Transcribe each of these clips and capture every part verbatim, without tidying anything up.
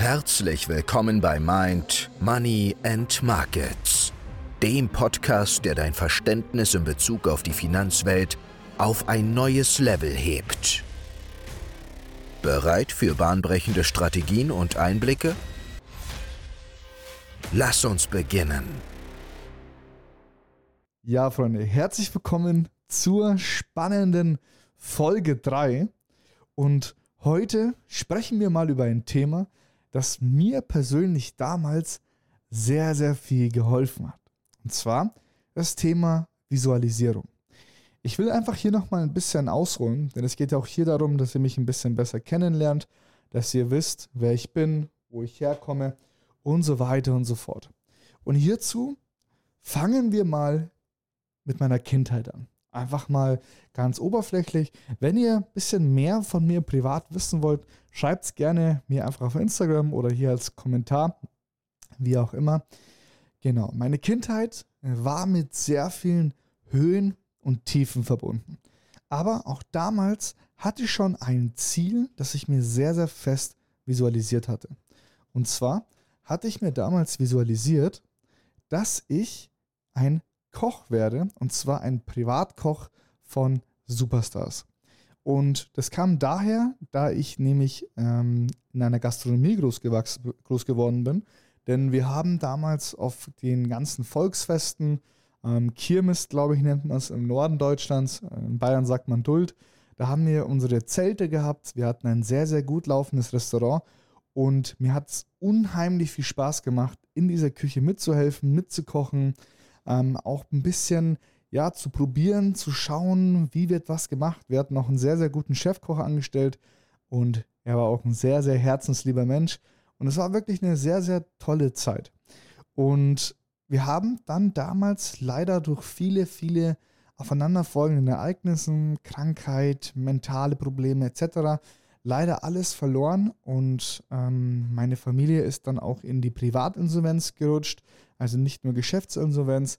Herzlich willkommen bei Mind, Money and Markets, dem Podcast, der dein Verständnis in Bezug auf die Finanzwelt auf ein neues Level hebt. Bereit für bahnbrechende Strategien und Einblicke? Lass uns beginnen. Ja, Freunde, herzlich willkommen zur spannenden Folge drei. Und heute sprechen wir mal über ein Thema, das mir persönlich damals sehr, sehr viel geholfen hat. Und zwar das Thema Visualisierung. Ich will einfach hier nochmal ein bisschen ausholen, denn es geht ja auch hier darum, dass ihr mich ein bisschen besser kennenlernt, dass ihr wisst, wer ich bin, wo ich herkomme und so weiter und so fort. Und hierzu fangen wir mal mit meiner Kindheit an. Einfach mal ganz oberflächlich. Wenn ihr ein bisschen mehr von mir privat wissen wollt, schreibt es gerne mir einfach auf Instagram oder hier als Kommentar, wie auch immer. Genau, meine Kindheit war mit sehr vielen Höhen und Tiefen verbunden. Aber auch damals hatte ich schon ein Ziel, das ich mir sehr, sehr fest visualisiert hatte. Und zwar hatte ich mir damals visualisiert, dass ich ein Koch werde, und zwar ein Privatkoch von Superstars. Und das kam daher, da ich nämlich ähm, in einer Gastronomie groß, gewachsen, groß geworden bin, denn wir haben damals auf den ganzen Volksfesten, ähm, Kirmes, glaube ich, nennt man es im Norden Deutschlands, in Bayern sagt man Duld, da haben wir unsere Zelte gehabt, wir hatten ein sehr, sehr gut laufendes Restaurant und mir hat es unheimlich viel Spaß gemacht, in dieser Küche mitzuhelfen, mitzukochen, Ähm, auch ein bisschen ja, zu probieren, zu schauen, wie wird was gemacht. Wir hatten noch einen sehr, sehr guten Chefkoch angestellt und er war auch ein sehr, sehr herzenslieber Mensch. Und es war wirklich eine sehr, sehr tolle Zeit. Und wir haben dann damals leider durch viele, viele aufeinanderfolgende Ereignissen, Krankheit, mentale Probleme et cetera leider alles verloren und ähm, meine Familie ist dann auch in die Privatinsolvenz gerutscht, also nicht nur Geschäftsinsolvenz,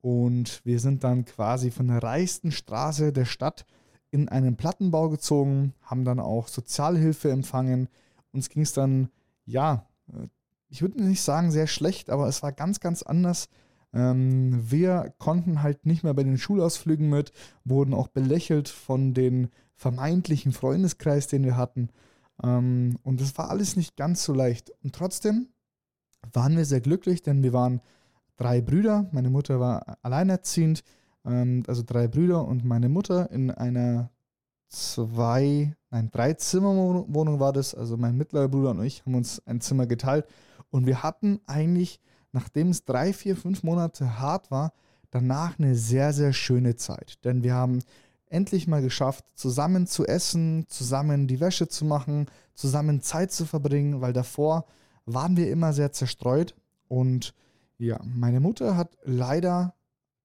und wir sind dann quasi von der reichsten Straße der Stadt in einen Plattenbau gezogen, haben dann auch Sozialhilfe empfangen. Uns ging es dann, ja, ich würde nicht sagen sehr schlecht, aber es war ganz, ganz anders. Ähm, wir konnten halt nicht mehr bei den Schulausflügen mit, wurden auch belächelt von den vermeintlichen Freundeskreis, den wir hatten. Und das war alles nicht ganz so leicht. Und trotzdem waren wir sehr glücklich, denn wir waren drei Brüder. Meine Mutter war alleinerziehend, also drei Brüder und meine Mutter in einer zwei, nein, drei Zimmerwohnung war das. Also mein mittlerer Bruder und ich haben uns ein Zimmer geteilt. Und wir hatten eigentlich, nachdem es drei, vier, fünf Monate hart war, danach eine sehr, sehr schöne Zeit. Denn wir haben endlich mal geschafft, zusammen zu essen, zusammen die Wäsche zu machen, zusammen Zeit zu verbringen, weil davor waren wir immer sehr zerstreut. Und ja, meine Mutter hat leider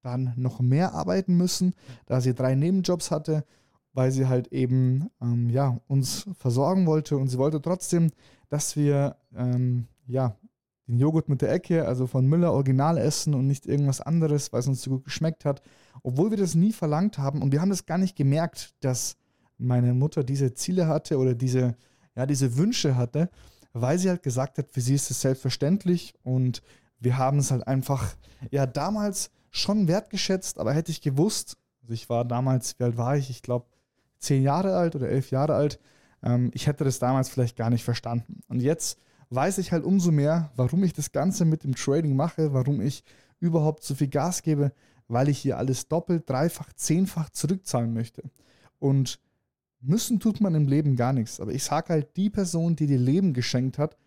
dann noch mehr arbeiten müssen, da sie drei Nebenjobs hatte, weil sie halt eben ähm, ja, uns versorgen wollte. Und sie wollte trotzdem, dass wir ähm, ja, den Joghurt mit der Ecke, also von Müller Original essen und nicht irgendwas anderes, weil es uns so gut geschmeckt hat. Obwohl wir das nie verlangt haben und wir haben das gar nicht gemerkt, dass meine Mutter diese Ziele hatte oder diese, ja, diese Wünsche hatte, weil sie halt gesagt hat, für sie ist es selbstverständlich und wir haben es halt einfach, ja, damals schon wertgeschätzt, aber hätte ich gewusst, also ich war damals, wie alt war ich? Ich glaube, zehn Jahre alt oder elf Jahre alt, ähm, ich hätte das damals vielleicht gar nicht verstanden. Und jetzt weiß ich halt umso mehr, warum ich das Ganze mit dem Trading mache, warum ich überhaupt so viel Gas gebe, weil ich hier alles doppelt, dreifach, zehnfach zurückzahlen möchte. Und müssen tut man im Leben gar nichts. Aber ich sage halt, die Person, die dir Leben geschenkt hat,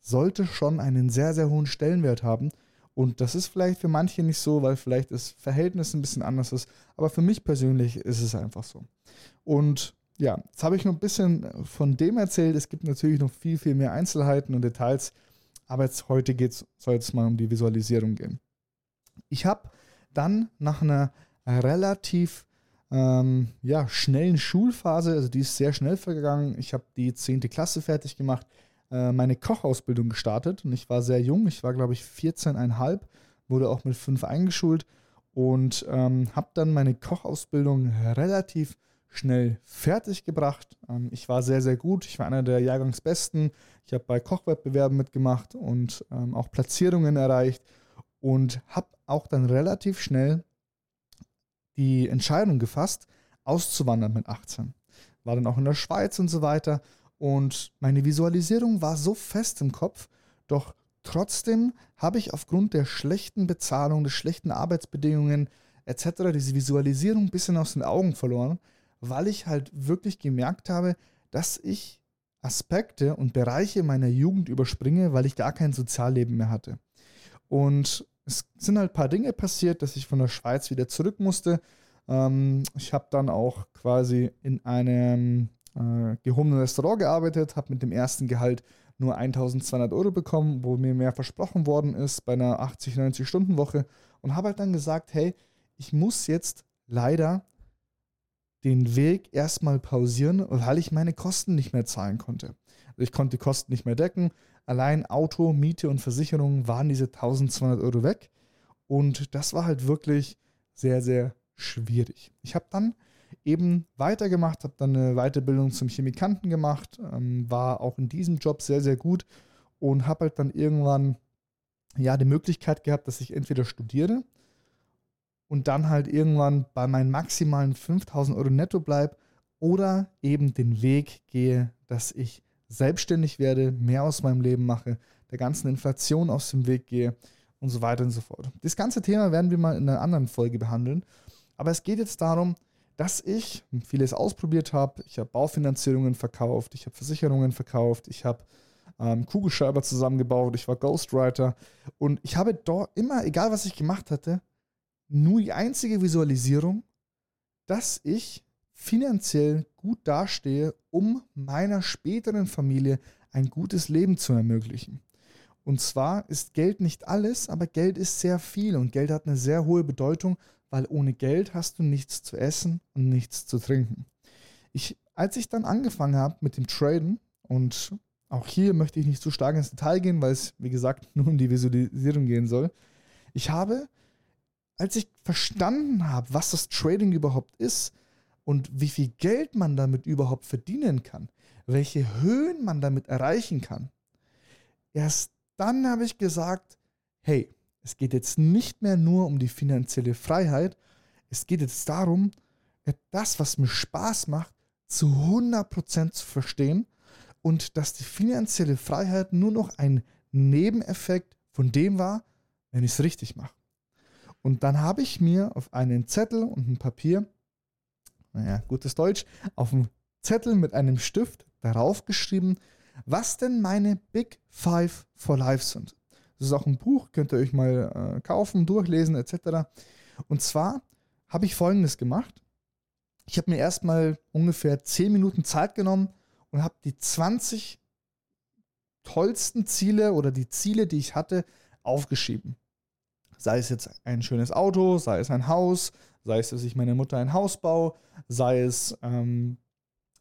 sollte schon einen sehr, sehr hohen Stellenwert haben. Und das ist vielleicht für manche nicht so, weil vielleicht das Verhältnis ein bisschen anders ist. Aber für mich persönlich ist es einfach so. Und ja, jetzt habe ich noch ein bisschen von dem erzählt. Es gibt natürlich noch viel, viel mehr Einzelheiten und Details. Aber jetzt heute geht's, soll es mal um die Visualisierung gehen. Ich habe dann nach einer relativ ähm, ja, schnellen Schulphase, also die ist sehr schnell vergangen, ich habe die zehnte Klasse fertig gemacht, äh, meine Kochausbildung gestartet und ich war sehr jung, ich war glaube ich vierzehn Komma fünf, wurde auch mit fünf eingeschult und ähm, habe dann meine Kochausbildung relativ schnell fertig gebracht. Ähm, ich war sehr, sehr gut. Ich war einer der Jahrgangsbesten. Ich habe bei Kochwettbewerben mitgemacht und ähm, auch Platzierungen erreicht und habe auch dann relativ schnell die Entscheidung gefasst, auszuwandern mit achtzehn. War dann auch in der Schweiz und so weiter. Und meine Visualisierung war so fest im Kopf, doch trotzdem habe ich aufgrund der schlechten Bezahlung, der schlechten Arbeitsbedingungen et cetera diese Visualisierung ein bisschen aus den Augen verloren, weil ich halt wirklich gemerkt habe, dass ich Aspekte und Bereiche meiner Jugend überspringe, weil ich gar kein Sozialleben mehr hatte. Und es sind halt ein paar Dinge passiert, dass ich von der Schweiz wieder zurück musste. Ich habe dann auch quasi in einem äh, gehobenen Restaurant gearbeitet, habe mit dem ersten Gehalt nur eintausendzweihundert Euro bekommen, wo mir mehr versprochen worden ist bei einer achtzig-, neunzig-Stunden-Woche und habe halt dann gesagt, hey, ich muss jetzt leider den Weg erstmal pausieren, weil ich meine Kosten nicht mehr zahlen konnte. Also ich konnte die Kosten nicht mehr decken, allein Auto, Miete und Versicherungen waren diese eintausendzweihundert Euro weg und das war halt wirklich sehr, sehr schwierig. Ich habe dann eben weitergemacht, habe dann eine Weiterbildung zum Chemikanten gemacht, ähm, war auch in diesem Job sehr, sehr gut und habe halt dann irgendwann ja die Möglichkeit gehabt, dass ich entweder studiere und dann halt irgendwann bei meinen maximalen fünftausend Euro netto bleibe oder eben den Weg gehe, dass ich selbstständig werde, mehr aus meinem Leben mache, der ganzen Inflation aus dem Weg gehe und so weiter und so fort. Das ganze Thema werden wir mal in einer anderen Folge behandeln. Aber es geht jetzt darum, dass ich vieles ausprobiert habe. Ich habe Baufinanzierungen verkauft, ich habe Versicherungen verkauft, ich habe ähm, Kugelschreiber zusammengebaut, ich war Ghostwriter und ich habe dort immer, egal was ich gemacht hatte, nur die einzige Visualisierung, dass ich finanziell gut dastehe, um meiner späteren Familie ein gutes Leben zu ermöglichen. Und zwar ist Geld nicht alles, aber Geld ist sehr viel und Geld hat eine sehr hohe Bedeutung, weil ohne Geld hast du nichts zu essen und nichts zu trinken. Ich, als ich dann angefangen habe mit dem Traden, und auch hier möchte ich nicht zu stark ins Detail gehen, weil es, wie gesagt, nur um die Visualisierung gehen soll, ich habe, als ich verstanden habe, was das Trading überhaupt ist und wie viel Geld man damit überhaupt verdienen kann, welche Höhen man damit erreichen kann, erst dann habe ich gesagt, hey, es geht jetzt nicht mehr nur um die finanzielle Freiheit. Es geht jetzt darum, das, was mir Spaß macht, zu hundert Prozent zu verstehen und dass die finanzielle Freiheit nur noch ein Nebeneffekt von dem war, wenn ich es richtig mache. Und dann habe ich mir auf einen Zettel und ein Papier, naja, gutes Deutsch, auf einen Zettel mit einem Stift darauf geschrieben, was denn meine Big Five for Life sind. Das ist auch ein Buch, könnt ihr euch mal äh, kaufen, durchlesen et cetera. Und zwar habe ich Folgendes gemacht. Ich habe mir erstmal ungefähr zehn Minuten Zeit genommen und habe die zwanzig tollsten Ziele oder die Ziele, die ich hatte, aufgeschrieben. Sei es jetzt ein schönes Auto, sei es ein Haus, sei es, dass ich meiner Mutter ein Haus baue, sei es, ähm,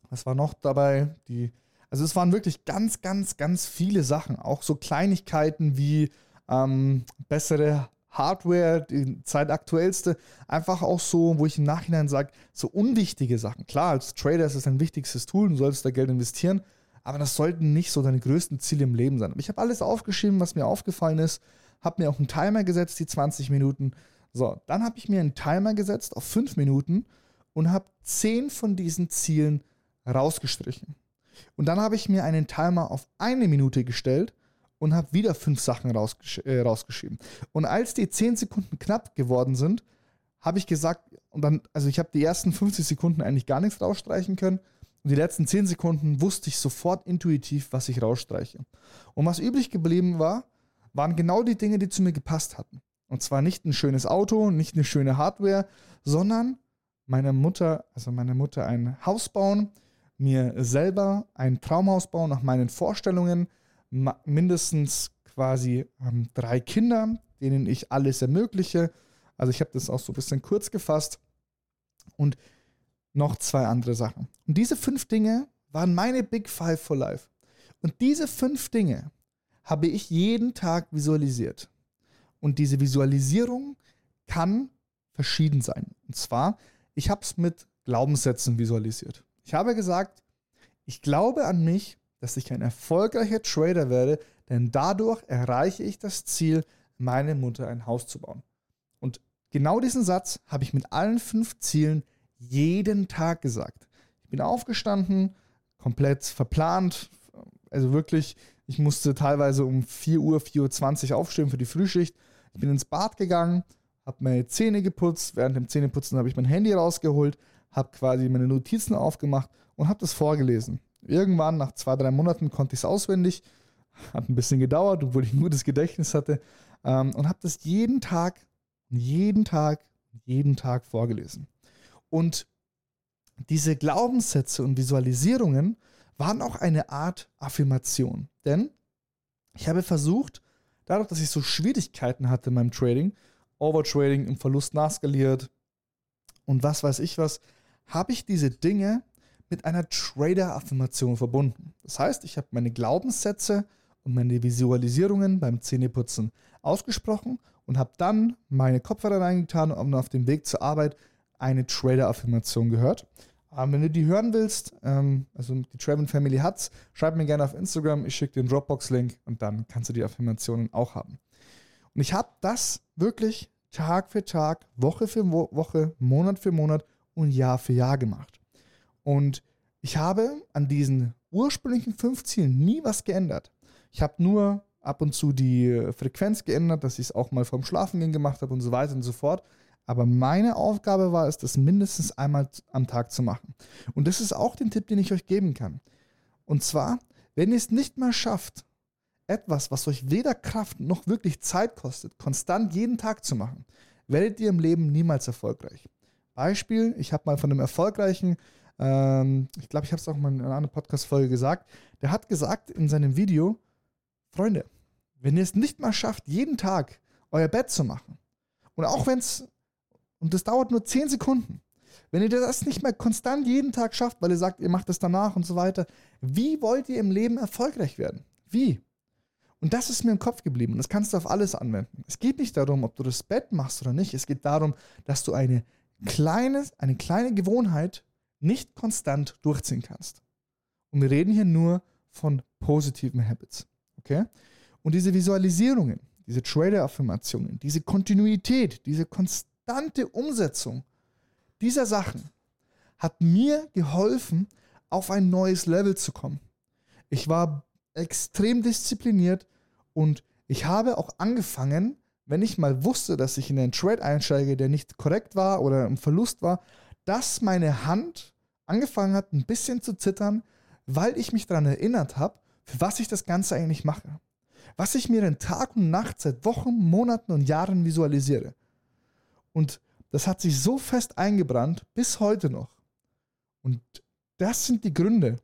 was war noch dabei, die Also es waren wirklich ganz, ganz, ganz viele Sachen. Auch so Kleinigkeiten wie ähm, bessere Hardware, die zeitaktuellste. Einfach auch so, wo ich im Nachhinein sage, so unwichtige Sachen. Klar, als Trader ist es dein wichtigstes Tool, du solltest da Geld investieren. Aber das sollten nicht so deine größten Ziele im Leben sein. Aber ich habe alles aufgeschrieben, was mir aufgefallen ist. Habe mir auch einen Timer gesetzt, die zwanzig Minuten. So, dann habe ich mir einen Timer gesetzt auf fünf Minuten und habe zehn von diesen Zielen rausgestrichen. Und dann habe ich mir einen Timer auf eine Minute gestellt und habe wieder fünf Sachen rausgesch- äh, rausgeschrieben. Und als die zehn Sekunden knapp geworden sind, habe ich gesagt, und dann, also ich habe die ersten fünfzig Sekunden eigentlich gar nichts rausstreichen können. Und die letzten zehn Sekunden wusste ich sofort intuitiv, was ich rausstreiche. Und was übrig geblieben war, waren genau die Dinge, die zu mir gepasst hatten. Und zwar nicht ein schönes Auto, nicht eine schöne Hardware, sondern meiner Mutter, also meiner Mutter ein Haus bauen, mir selber ein Traumhaus bauen nach meinen Vorstellungen, ma- mindestens quasi ähm, drei Kinder, denen ich alles ermögliche. Also ich habe das auch so ein bisschen kurz gefasst und noch zwei andere Sachen. Und diese fünf Dinge waren meine Big Five for Life. Und diese fünf Dinge habe ich jeden Tag visualisiert. Und diese Visualisierung kann verschieden sein. Und zwar, ich habe es mit Glaubenssätzen visualisiert. Ich habe gesagt, ich glaube an mich, dass ich ein erfolgreicher Trader werde, denn dadurch erreiche ich das Ziel, meiner Mutter ein Haus zu bauen. Und genau diesen Satz habe ich mit allen fünf Zielen jeden Tag gesagt. Ich bin aufgestanden, komplett verplant, also wirklich, ich musste teilweise um vier Uhr, vier Uhr zwanzig aufstehen für die Frühschicht. Ich bin ins Bad gegangen, habe meine Zähne geputzt. Während dem Zähneputzen habe ich mein Handy rausgeholt, habe quasi meine Notizen aufgemacht und habe das vorgelesen. Irgendwann, nach zwei, drei Monaten, konnte ich es auswendig. Hat ein bisschen gedauert, obwohl ich ein gutes Gedächtnis hatte. Ähm, und habe das jeden Tag, jeden Tag, jeden Tag vorgelesen. Und diese Glaubenssätze und Visualisierungen waren auch eine Art Affirmation. Denn ich habe versucht, dadurch, dass ich so Schwierigkeiten hatte in meinem Trading, Overtrading, im Verlust nachskaliert und was weiß ich was, habe ich diese Dinge mit einer Trader-Affirmation verbunden. Das heißt, ich habe meine Glaubenssätze und meine Visualisierungen beim Zähneputzen ausgesprochen und habe dann meine Kopfhörer reingetan und auf dem Weg zur Arbeit eine Trader-Affirmation gehört. Aber wenn du die hören willst, ähm, also die Traivend Family hat's, schreib mir gerne auf Instagram, ich schicke dir einen Dropbox-Link und dann kannst du die Affirmationen auch haben. Und ich habe das wirklich Tag für Tag, Woche für Woche, Monat für Monat und Jahr für Jahr gemacht. Und ich habe an diesen ursprünglichen fünf Zielen nie was geändert. Ich habe nur ab und zu die Frequenz geändert, dass ich es auch mal vorm Schlafengehen gemacht habe und so weiter und so fort. Aber meine Aufgabe war es, das mindestens einmal am Tag zu machen. Und das ist auch den Tipp, den ich euch geben kann. Und zwar, wenn ihr es nicht mal schafft, etwas, was euch weder Kraft noch wirklich Zeit kostet, konstant jeden Tag zu machen, werdet ihr im Leben niemals erfolgreich. Beispiel, ich habe mal von einem erfolgreichen, ähm, ich glaube, ich habe es auch mal in einer anderen Podcast-Folge gesagt, der hat gesagt in seinem Video, Freunde, wenn ihr es nicht mal schafft, jeden Tag euer Bett zu machen, und auch wenn es, und das dauert nur zehn Sekunden, wenn ihr das nicht mal konstant jeden Tag schafft, weil ihr sagt, ihr macht das danach und so weiter, wie wollt ihr im Leben erfolgreich werden? Wie? Und das ist mir im Kopf geblieben. Das kannst du auf alles anwenden. Es geht nicht darum, ob du das Bett machst oder nicht. Es geht darum, dass du eine kleine, eine kleine Gewohnheit nicht konstant durchziehen kannst. Und wir reden hier nur von positiven Habits. Okay? Und diese Visualisierungen, diese Trader-Affirmationen, diese Kontinuität, diese konstante Umsetzung dieser Sachen hat mir geholfen, auf ein neues Level zu kommen. Ich war extrem diszipliniert und ich habe auch angefangen, wenn ich mal wusste, dass ich in einen Trade einsteige, der nicht korrekt war oder im Verlust war, dass meine Hand angefangen hat, ein bisschen zu zittern, weil ich mich daran erinnert habe, für was ich das Ganze eigentlich mache. Was ich mir den Tag und Nacht seit Wochen, Monaten und Jahren visualisiere. Und das hat sich so fest eingebrannt, bis heute noch. Und das sind die Gründe,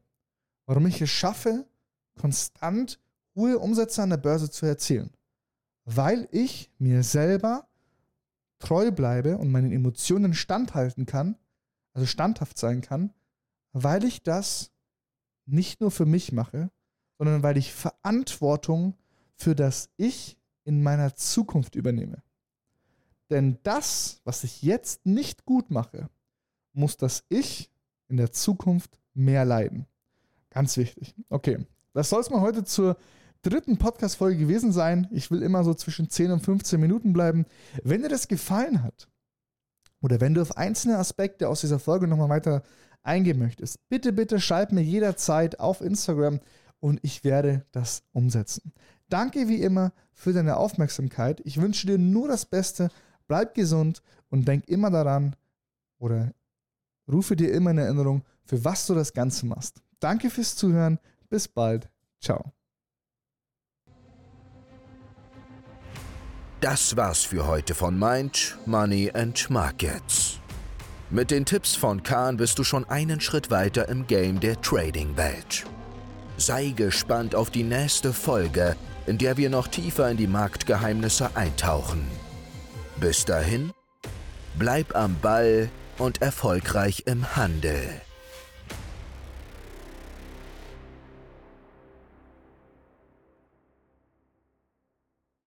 warum ich es schaffe, konstant hohe Umsätze an der Börse zu erzielen, weil ich mir selber treu bleibe und meinen Emotionen standhalten kann, also standhaft sein kann, weil ich das nicht nur für mich mache, sondern weil ich Verantwortung für das Ich in meiner Zukunft übernehme. Denn das, was ich jetzt nicht gut mache, muss das Ich in der Zukunft mehr leiden. Ganz wichtig. Okay. Das soll es mal heute zur dritten Podcast-Folge gewesen sein. Ich will immer so zwischen zehn und fünfzehn Minuten bleiben. Wenn dir das gefallen hat oder wenn du auf einzelne Aspekte aus dieser Folge nochmal weiter eingehen möchtest, bitte, bitte schreib mir jederzeit auf Instagram und ich werde das umsetzen. Danke wie immer für deine Aufmerksamkeit. Ich wünsche dir nur das Beste. Bleib gesund und denk immer daran oder rufe dir immer in Erinnerung, für was du das Ganze machst. Danke fürs Zuhören. Bis bald. Ciao. Das war's für heute von Mind, Money and Markets. Mit den Tipps von Kahn bist du schon einen Schritt weiter im Game der Trading-Welt. Sei gespannt auf die nächste Folge, in der wir noch tiefer in die Marktgeheimnisse eintauchen. Bis dahin, bleib am Ball und erfolgreich im Handel.